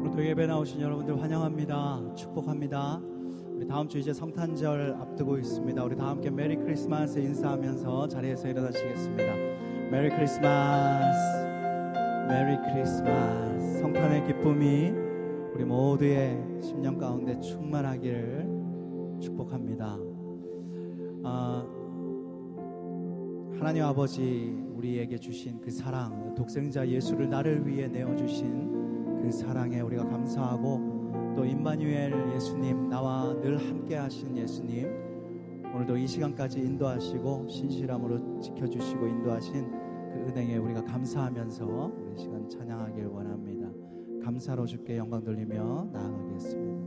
오늘도 예배 나오신 여러분들 환영합니다. 축복합니다. 우리 다음 주 이제 성탄절 앞두고 있습니다. 우리 다 함께 메리 크리스마스 인사하면서 자리에서 일어나시겠습니다. 메리 크리스마스, 메리 크리스마스. 성탄의 기쁨이 우리 모두의 심령 가운데 충만하기를 축복합니다. 하나님 아버지, 우리에게 주신 그 사랑, 독생자 예수를 나를 위해 내어주신 그 사랑에 우리가 감사하고, 또 임마누엘 예수님, 나와 늘 함께 하신 예수님, 오늘도 이 시간까지 인도하시고 신실함으로 지켜주시고 인도하신 그 은혜에 우리가 감사하면서 우리 시간 찬양하길 원합니다. 감사로 주께 영광 돌리며 나아가겠습니다.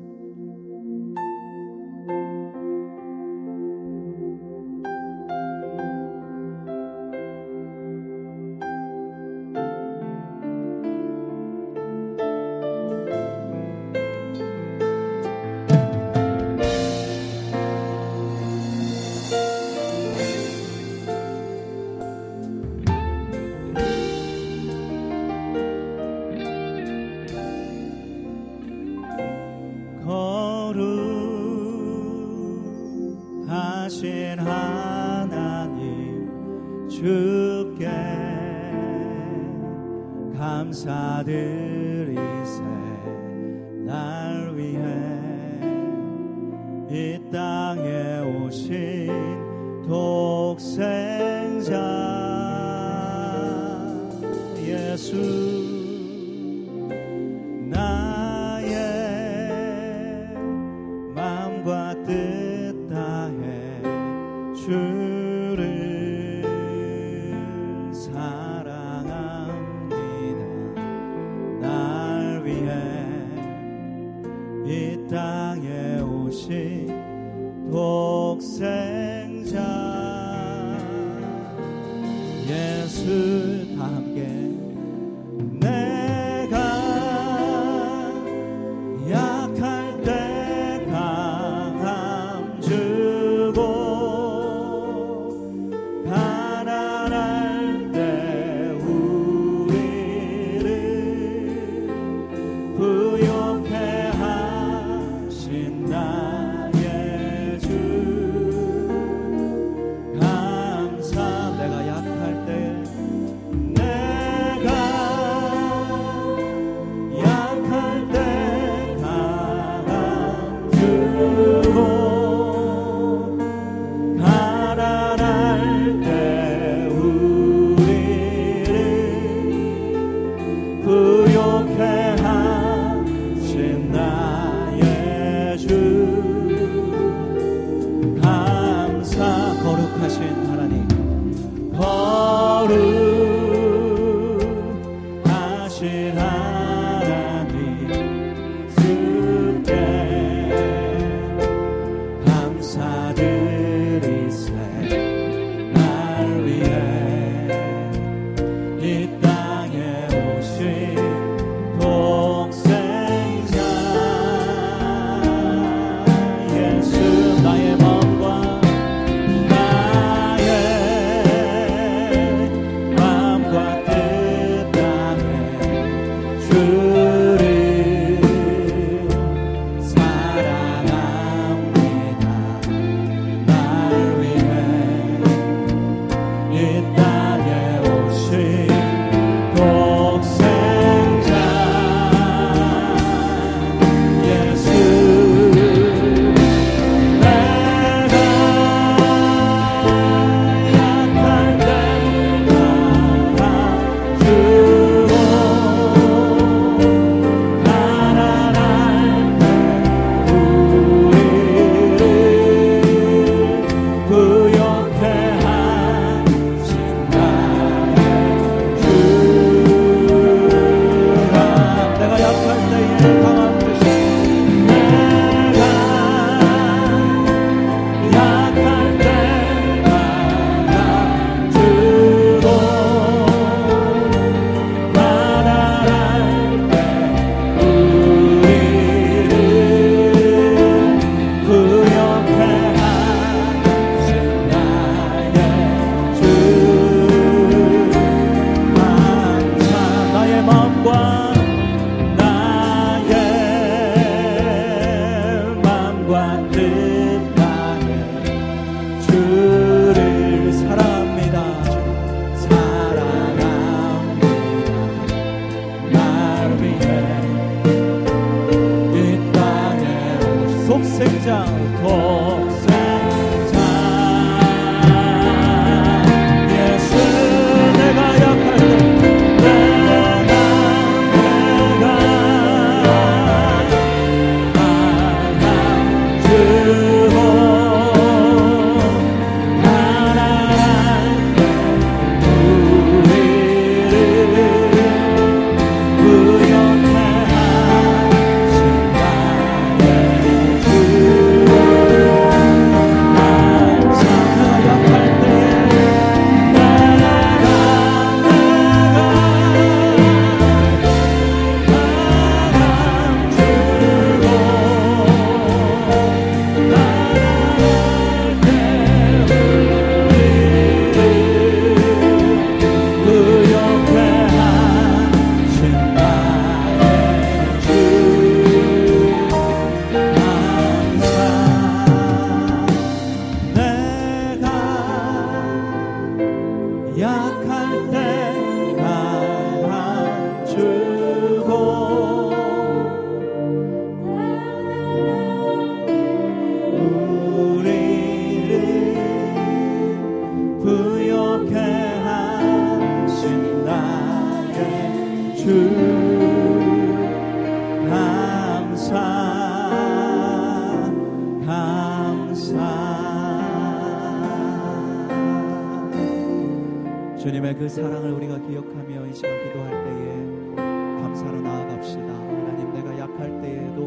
주님의 그 사랑을 우리가 기억하며 이 시간 기도할 때에 감사로 나아갑시다. 하나님, 내가 약할 때에도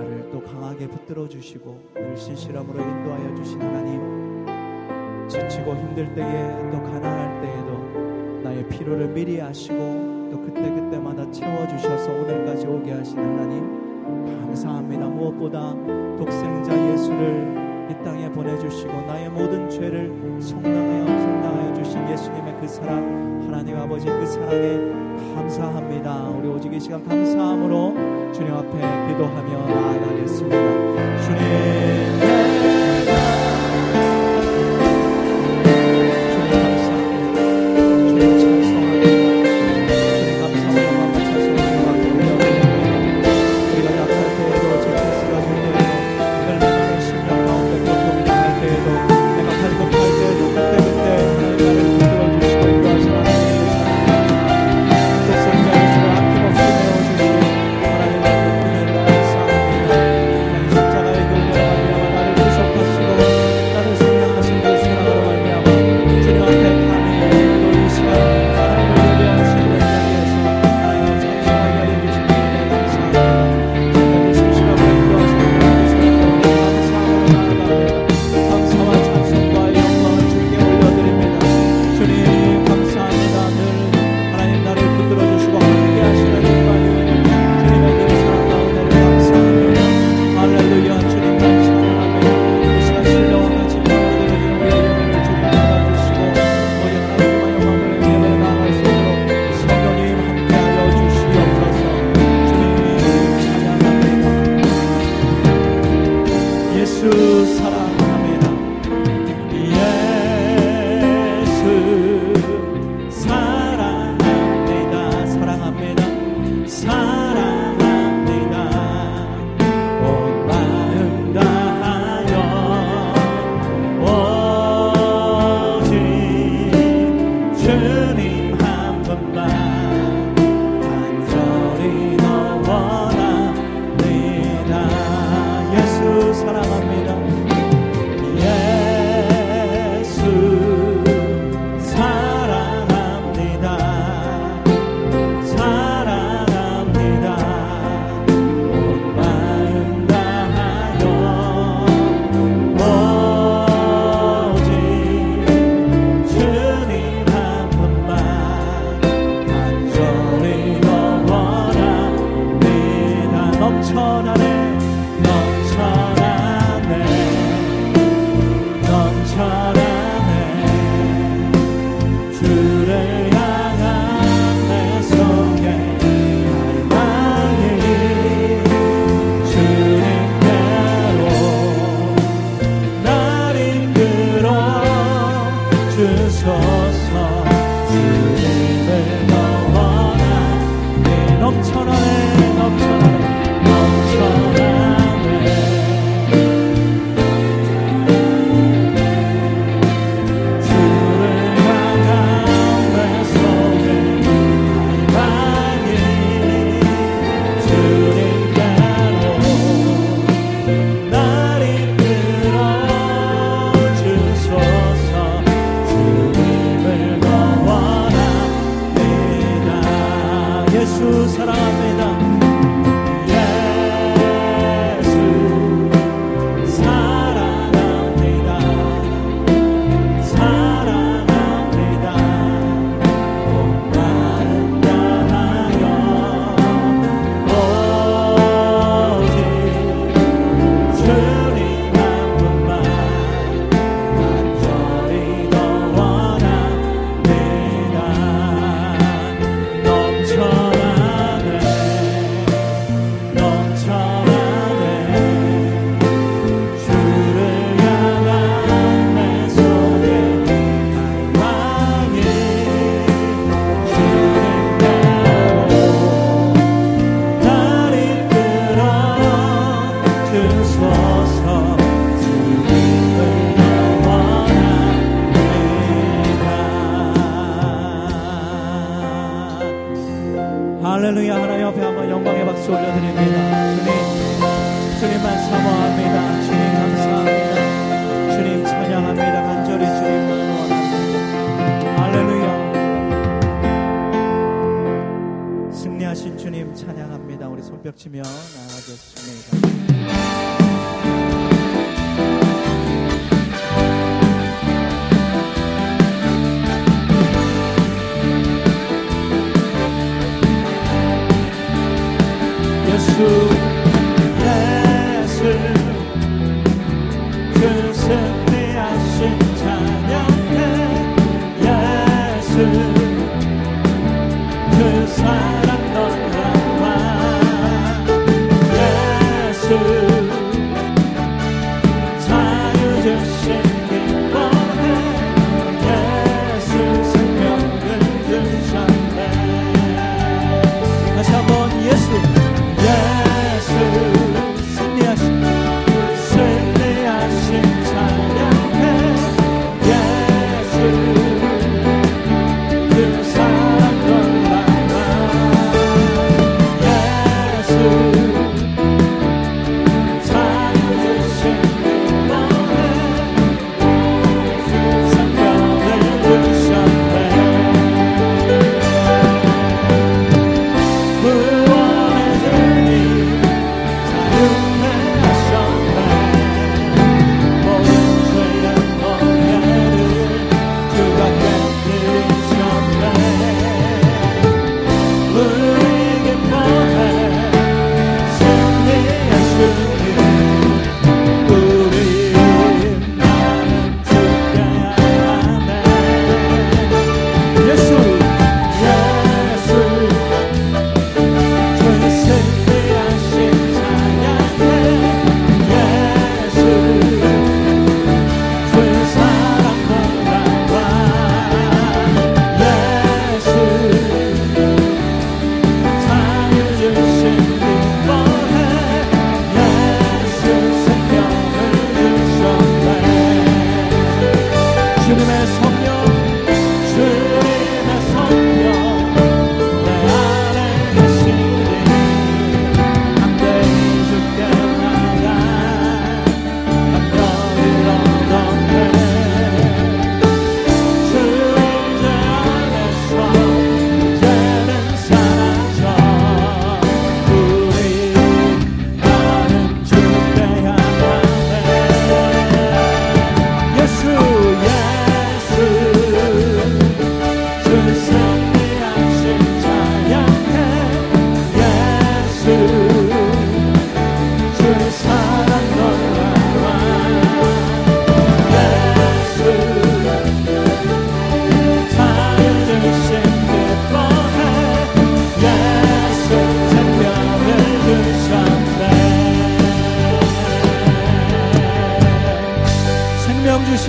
나를 또 강하게 붙들어 주시고 늘 신실함으로 인도하여 주신 하나님, 지치고 힘들 때에 또 가난할 때에도 나의 필요를 미리 아시고 또 그때그때마다 채워주셔서 오늘까지 오게 하신 하나님 감사합니다. 무엇보다 독생자 예수를 이 땅에 보내주시고 나의 모든 죄를 속량하여 주신 예수님의 그 사랑, 하나님 아버지 그 사랑에 감사합니다. 우리 오직 이 시간 감사함으로 주님 앞에 기도하며 나아가겠습니다. 주님, 넘쳐나네 넘쳐나네 넘쳐나네 할렐루야. 하나님 앞에 한번 영광의 박수 올려드립니다. 주님, 주님만 사모합니다. 주님 감사합니다. 주님 찬양합니다. 간절히 주님만 원합니다. 할렐루야. 승리하신 주님 찬양합니다. 우리 손뼉치며 나아가겠습니다.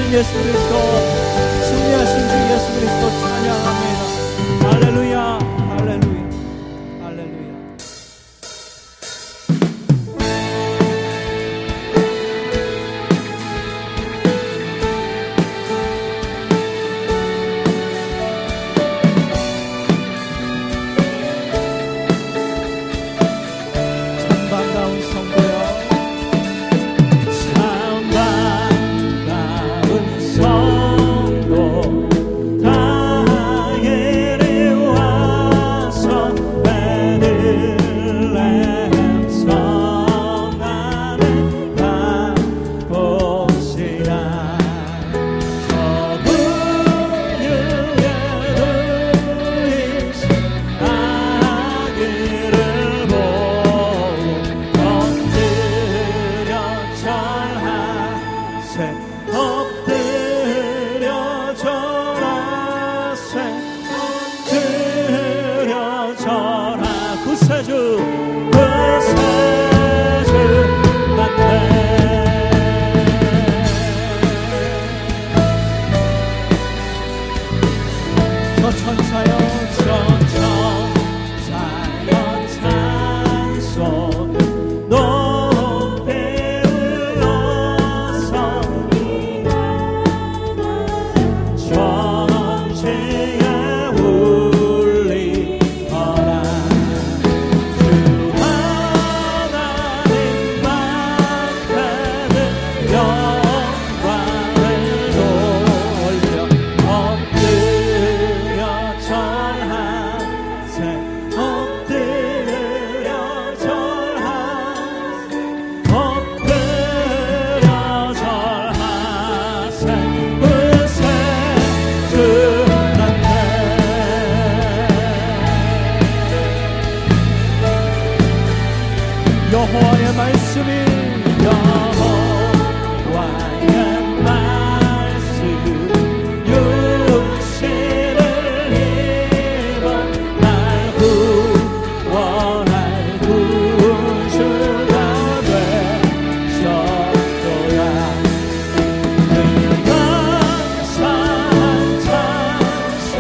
예수 그리스도, 승리하신 주 예수 그리스도 찬양합니다. 할렐루야, 할렐루야, 할렐루야. 참 반가운 성도야. 성도 다에게 와서 나를 여호와의 말씀이 여호와의 말씀 육신을 입어 날 구원할 구주가 되셨도다. 늘 감사한 찬송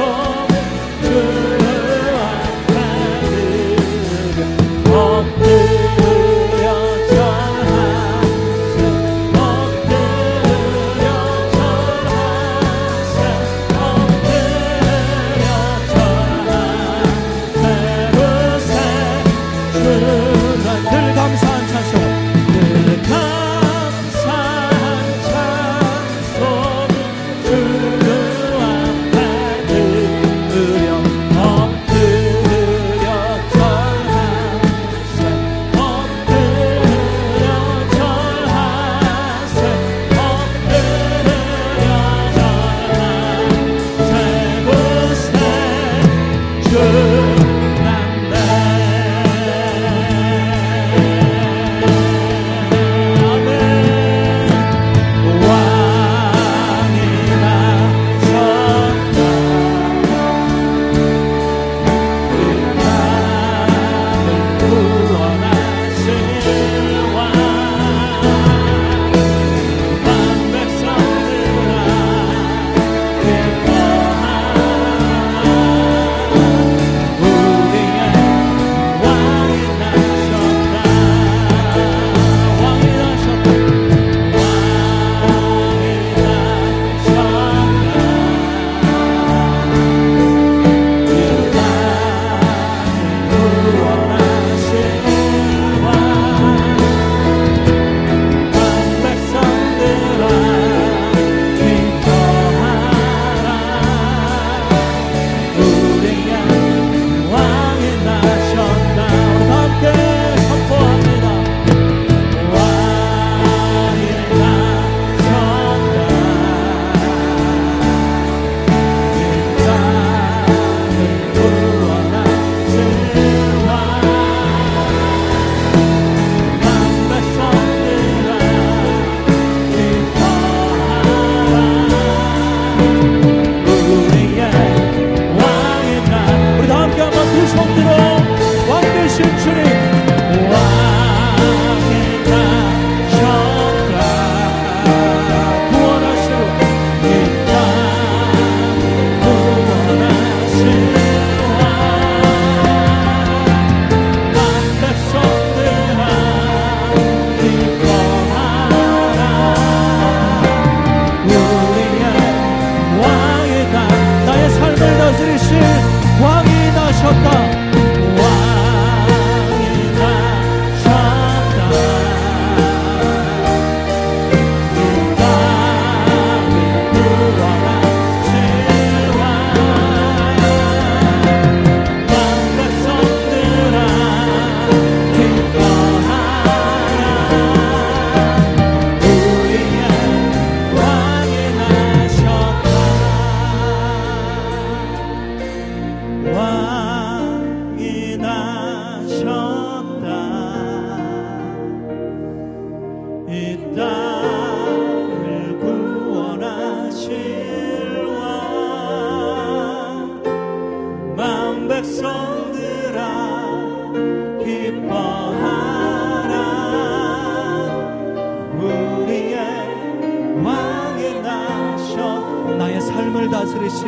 주의 앞에 엎드려 다스리실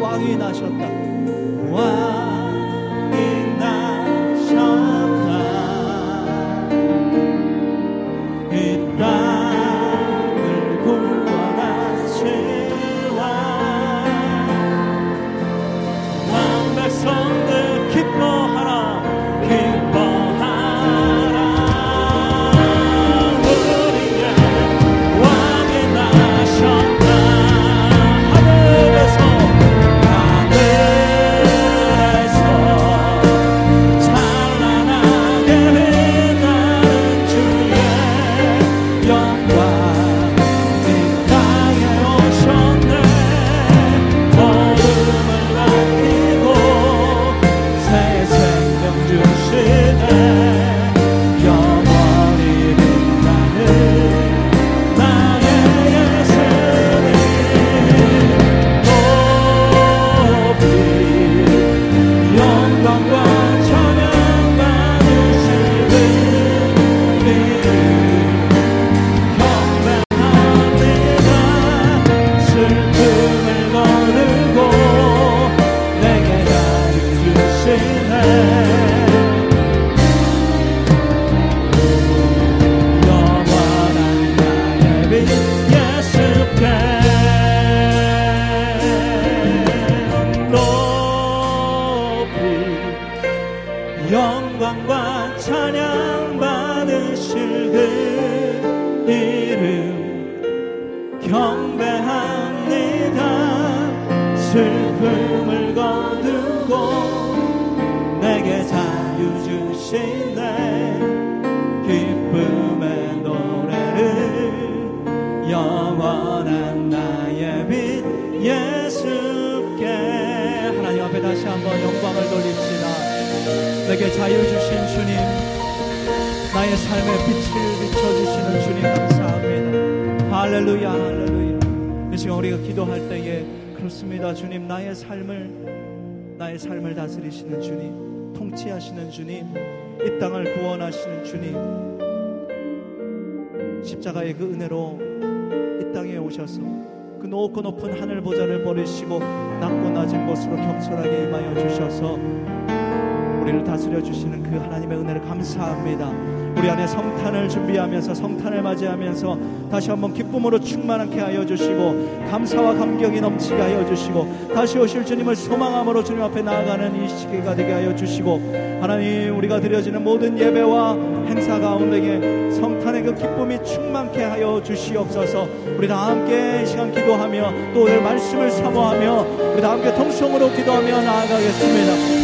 왕이 나셨다. 왕이 나셨다. 이 땅을 구원하실 왕 백성들 기뻐하라 기뻐하라 우리의 왕이 나셨다. 찬양 받으실 그 이름 경배합니다. 슬픔을 거두고 내게 자유 주시네. 기쁨의 노래를 영원한 나의 빛 예수께. 하나님 앞에 다시 한번 영광을 돌립시다. 내게 자유 주신 주님, 나의 삶에 빛을 비춰주시는 주님 감사합니다. 할렐루야, 할렐루야. 지금 우리가 기도할 때에 그렇습니다. 주님, 나의 삶을 다스리시는 주님, 통치하시는 주님, 이 땅을 구원하시는 주님, 십자가의 그 은혜로 이 땅에 오셔서 그 높고 높은 하늘 보좌를 버리시고 낮고 낮은 곳으로 경솔하게 임하여 주셔서 우리를 다스려주시는 그 하나님의 은혜를 감사합니다. 우리 안에 성탄을 준비하면서, 성탄을 맞이하면서 다시 한번 기쁨으로 충만하게 하여 주시고, 감사와 감격이 넘치게 하여 주시고, 다시 오실 주님을 소망함으로 주님 앞에 나아가는 이 시기가 되게 하여 주시고, 하나님, 우리가 드려지는 모든 예배와 행사 가운데에 성탄의 그 기쁨이 충만케 하여 주시옵소서. 우리 다 함께 이 시간 기도하며, 또 오늘 말씀을 사모하며, 우리 다 함께 통성으로 기도하며 나아가겠습니다.